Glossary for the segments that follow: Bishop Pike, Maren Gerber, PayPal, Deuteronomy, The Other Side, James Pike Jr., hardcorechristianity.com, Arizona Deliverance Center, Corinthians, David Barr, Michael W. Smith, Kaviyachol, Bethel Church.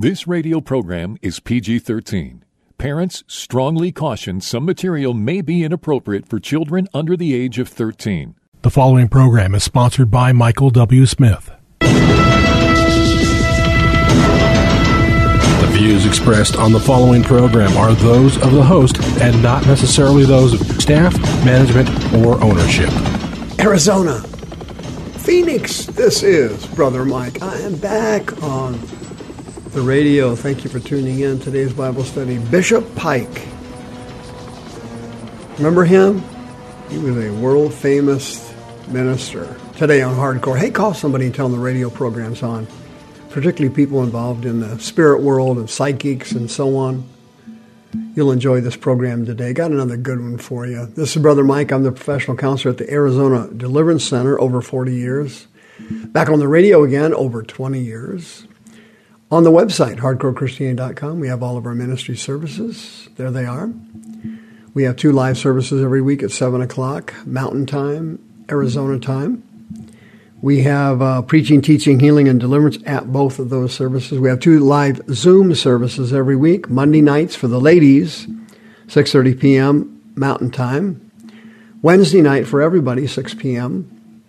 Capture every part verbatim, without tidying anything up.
This radio program is P G thirteen. Parents strongly caution some material may be inappropriate for children under the age of thirteen. The following program is sponsored by Michael W. Smith. The views expressed on the following program are those of the host and not necessarily those of staff, management, or ownership. Arizona, Phoenix, this is Brother Mike. I am back on the radio. Thank you for tuning in. Today's Bible study, Bishop Pike. Remember him? He was a world-famous minister. Today on Hardcore. Hey, call somebody and tell them the radio program's on, particularly people involved in the spirit world and psychics and so on. You'll enjoy this program today. Got another good one for you. This is Brother Mike. I'm the professional counselor at the Arizona Deliverance Center, over forty years. Back on the radio again, over twenty years. On the website, hardcore christianity dot com, we have all of our ministry services. There they are. We have two live services every week at seven o'clock, Mountain Time, Arizona time. We have uh, preaching, teaching, healing, and deliverance at both of those services. We have two live Zoom services every week, Monday nights for the ladies, six thirty p.m. Mountain Time. Wednesday night for everybody, six p.m.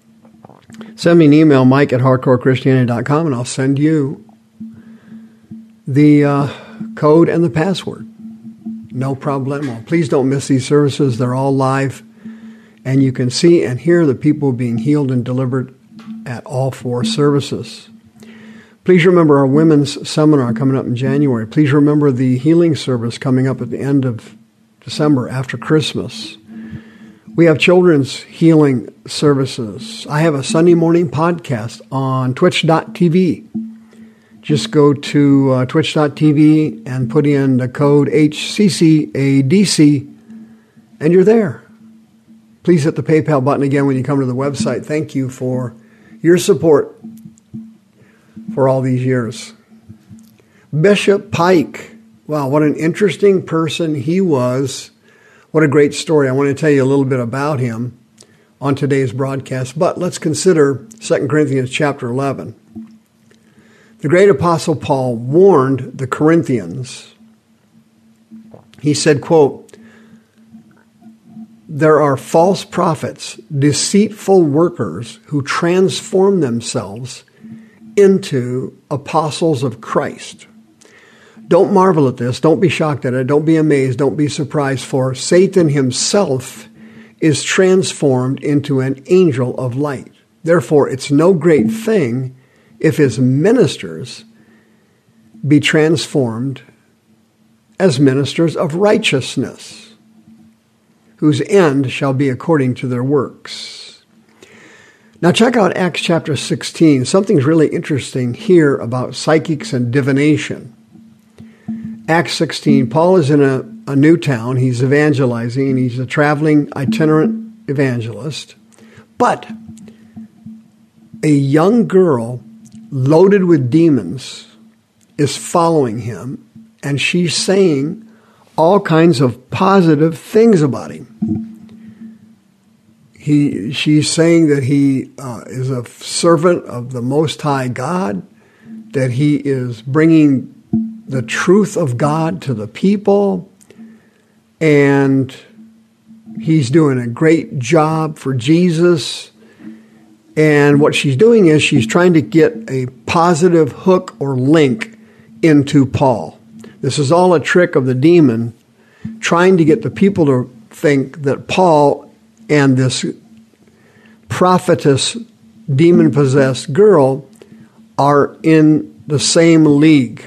Send me an email, mike at hardcore christianity dot com, and I'll send you the uh, code and the password. No problemo. Please don't miss these services. They're all live, and you can see and hear the people being healed and delivered at all four services. Please remember our women's seminar coming up in January. Please remember the healing service coming up at the end of December after Christmas. We have children's healing services. I have a Sunday morning podcast on twitch dot t v. Just go to uh, twitch dot t v and put in the code H C C A D C, and you're there. Please hit the PayPal button again when you come to the website. Thank you for your support for all these years. Bishop Pike. Wow, what an interesting person he was. What a great story. I want to tell you a little bit about him on today's broadcast, but let's consider Second Corinthians chapter eleven. The great apostle Paul warned the Corinthians. He said, quote, "There are false prophets, deceitful workers who transform themselves into apostles of Christ. Don't marvel at this. Don't be shocked at it. Don't be amazed. Don't be surprised, for Satan himself is transformed into an angel of light. Therefore, it's no great thing if his ministers be transformed as ministers of righteousness, whose end shall be according to their works." Now check out Acts chapter sixteen. Something's really interesting here about psychics and divination. Acts sixteen, Paul is in a, a new town. He's evangelizing, and he's a traveling itinerant evangelist. But a young girl loaded with demons is following him, and she's saying all kinds of positive things about him. He, she's saying that he uh, is a servant of the Most High God, that he is bringing the truth of God to the people, and he's doing a great job for Jesus. And what she's doing is she's trying to get a positive hook or link into Paul. This is all a trick of the demon, trying to get the people to think that Paul and this prophetess, demon-possessed girl are in the same league.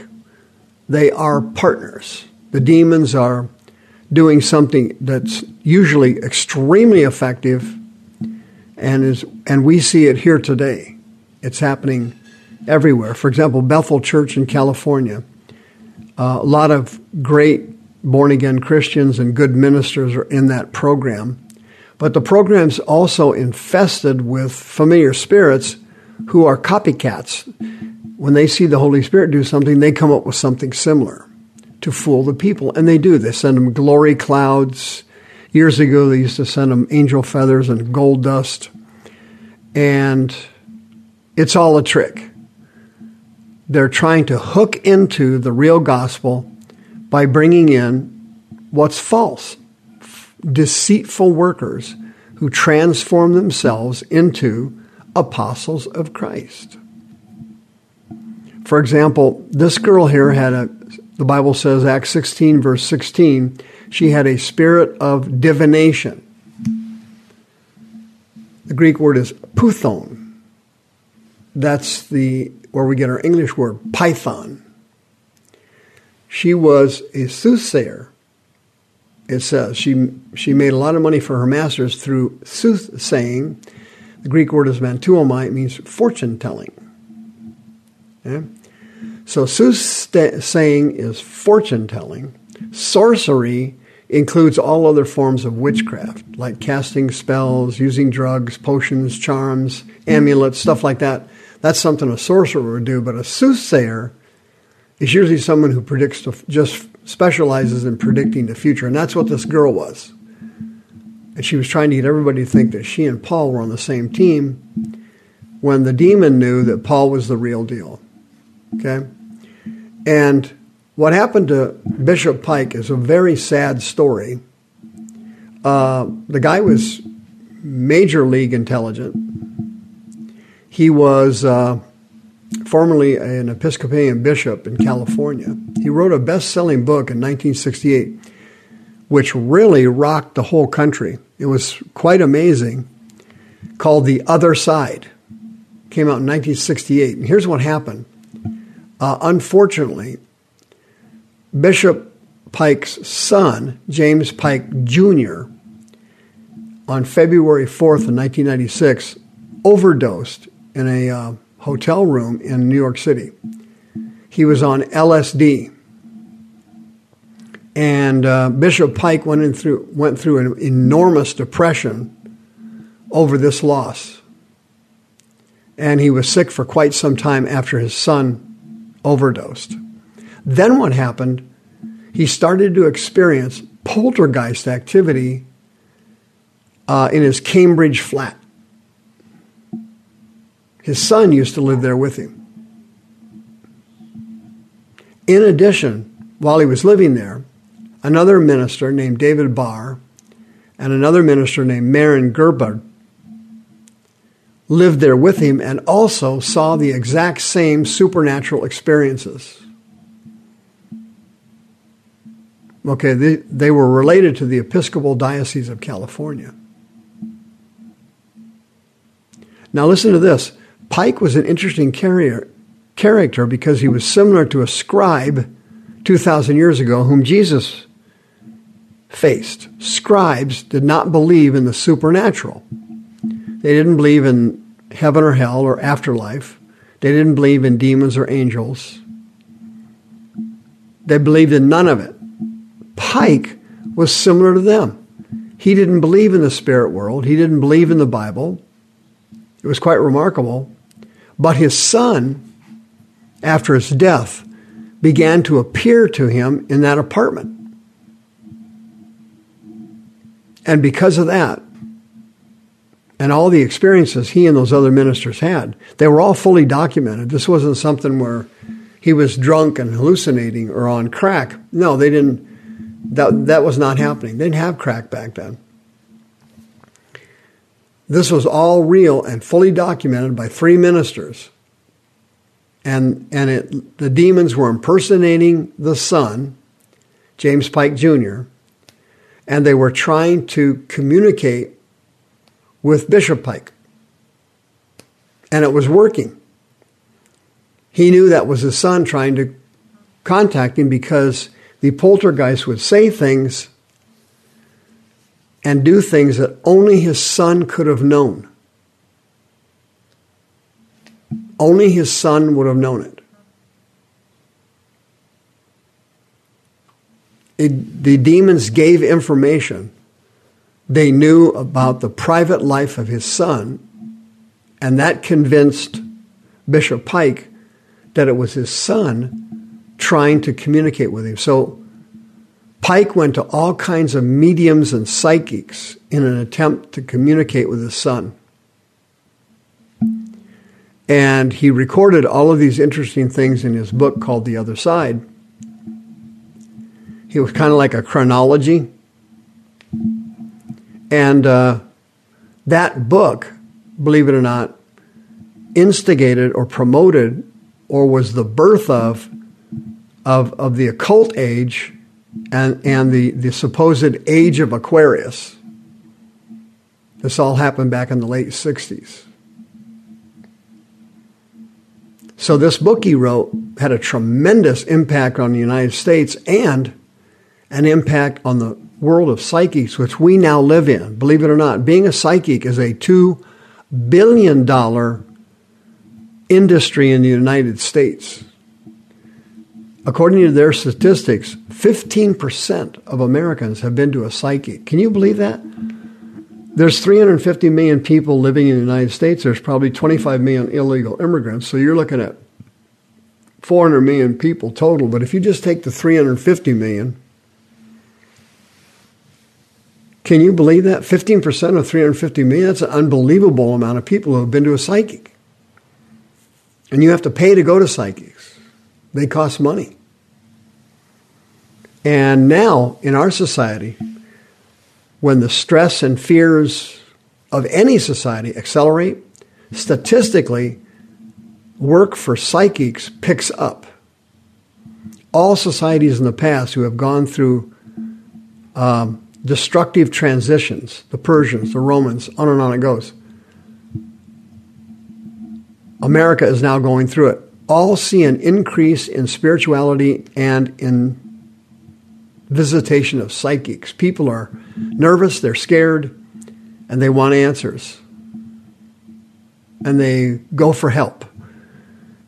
They are partners. The demons are doing something that's usually extremely effective, and is, and we see it here today. It's happening everywhere. For example, Bethel Church in California. Uh, a lot of great born-again Christians and good ministers are in that program. But the program's also infested with familiar spirits who are copycats. When they see the Holy Spirit do something, they come up with something similar to fool the people. And they do. They send them glory clouds. Years ago, they used to send them angel feathers and gold dust. And it's all a trick. They're trying to hook into the real gospel by bringing in what's false, deceitful workers who transform themselves into apostles of Christ. For example, this girl here had a, the Bible says, Acts sixteen, verse sixteen, she had a spirit of divination. The Greek word is python. That's the where we get our English word, python. She was a soothsayer. It says she she made a lot of money for her masters through soothsaying. The Greek word is mantuomai. It means fortune telling. Okay? So soothsaying is fortune telling. Sorcery includes all other forms of witchcraft, like casting spells, using drugs, potions, charms, amulets, stuff like that. That's something a sorcerer would do, but a soothsayer is usually someone who predicts, the, just specializes in predicting the future. And that's what this girl was. And she was trying to get everybody to think that she and Paul were on the same team when the demon knew that Paul was the real deal. Okay? And what happened to Bishop Pike is a very sad story. Uh, the guy was major league intelligent. He was uh, formerly an Episcopalian bishop in California. He wrote a best-selling book in nineteen sixty-eight, which really rocked the whole country. It was quite amazing, called The Other Side. Came out in nineteen sixty-eight. And here's what happened. Uh, unfortunately, Bishop Pike's son, James Pike Junior, on February fourth of nineteen ninety-six, overdosed in a uh, hotel room in New York City. He was on L S D. And uh, Bishop Pike went in through went through an enormous depression over this loss. And he was sick for quite some time after his son overdosed. Then what happened, he started to experience poltergeist activity uh, in his Cambridge flat. His son used to live there with him. In addition, while he was living there, another minister named David Barr and another minister named Maren Gerber lived there with him and also saw the exact same supernatural experiences. Okay, they, they were related to the Episcopal Diocese of California. Now listen to this. Pike was an interesting carrier, character because he was similar to a scribe two thousand years ago whom Jesus faced. Scribes did not believe in the supernatural. They didn't believe in heaven or hell or afterlife. They didn't believe in demons or angels. They believed in none of it. Pike was similar to them. He didn't believe in the spirit world. He didn't believe in the Bible. It was quite remarkable. But his son, after his death, began to appear to him in that apartment. And because of that, and all the experiences he and those other ministers had, they were all fully documented. This wasn't something where he was drunk and hallucinating or on crack. No, they didn't. That, that was not happening. They didn't have crack back then. This was all real and fully documented by three ministers. And, and it, the demons were impersonating the son, James Pike Junior, and they were trying to communicate with Bishop Pike. And it was working. He knew that was his son trying to contact him because the poltergeist would say things and do things that only his son could have known. Only his son would have known it. It, the demons gave information. They knew about the private life of his son, and that convinced Bishop Pike that it was his son trying to communicate with him. So Pike went to all kinds of mediums and psychics in an attempt to communicate with his son. And he recorded all of these interesting things in his book called The Other Side. He was kind of like a chronology. And uh, that book, believe it or not, instigated or promoted or was the birth of of, of the occult age and, and the, the supposed age of Aquarius. This all happened back in the late sixties. So this book he wrote had a tremendous impact on the United States and an impact on the world of psychics, which we now live in. Believe it or not, being a psychic is a two billion dollars industry in the United States. According to their statistics, fifteen percent of Americans have been to a psychic. Can you believe that? There's three hundred fifty million people living in the United States. There's probably twenty-five million illegal immigrants. So you're looking at four hundred million people total. But if you just take the three hundred fifty million, can you believe that? fifteen percent of three hundred fifty million, that's an unbelievable amount of people who have been to a psychic. And you have to pay to go to psychics. They cost money. And now, in our society, when the stress and fears of any society accelerate, statistically, work for psychics picks up. All societies in the past who have gone through um, destructive transitions, the Persians, the Romans, on and on it goes. America is now going through it. All see an increase in spirituality and in visitation of psychics. People are nervous, they're scared, and they want answers. And they go for help.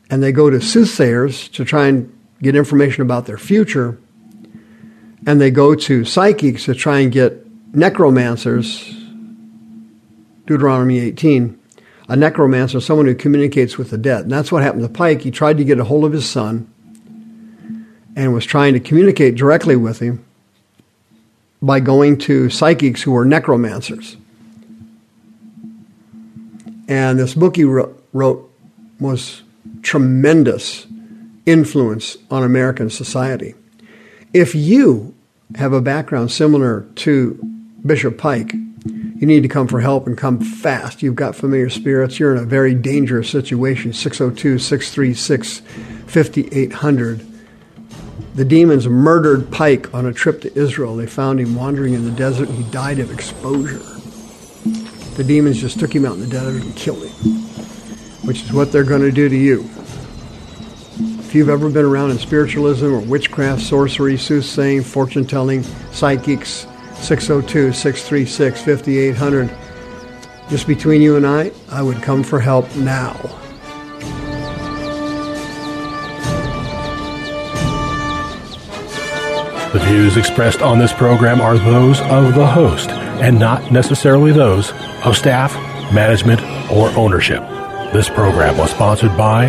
And they go to soothsayers to try and get information about their future. And they go to psychics to try and get necromancers. Deuteronomy eighteen. A necromancer, someone who communicates with the dead. And that's what happened to Pike. He tried to get a hold of his son and was trying to communicate directly with him by going to psychics who were necromancers. And this book he wrote was tremendous influence on American society. If you have a background similar to Bishop Pike, you need to come for help and come fast. You've got familiar spirits. You're in a very dangerous situation. six oh two, six three six, five eight hundred. The demons murdered Pike on a trip to Israel. They found him wandering in the desert, and he died of exposure. The demons just took him out in the desert and killed him, which is what they're going to do to you. If you've ever been around in spiritualism or witchcraft, sorcery, soothsaying, fortune-telling, psychics, six oh two, six three six, five eight hundred. Just between you and I, I would come for help now. The views expressed on this program are those of the host and not necessarily those of staff, management, or ownership. This program was sponsored by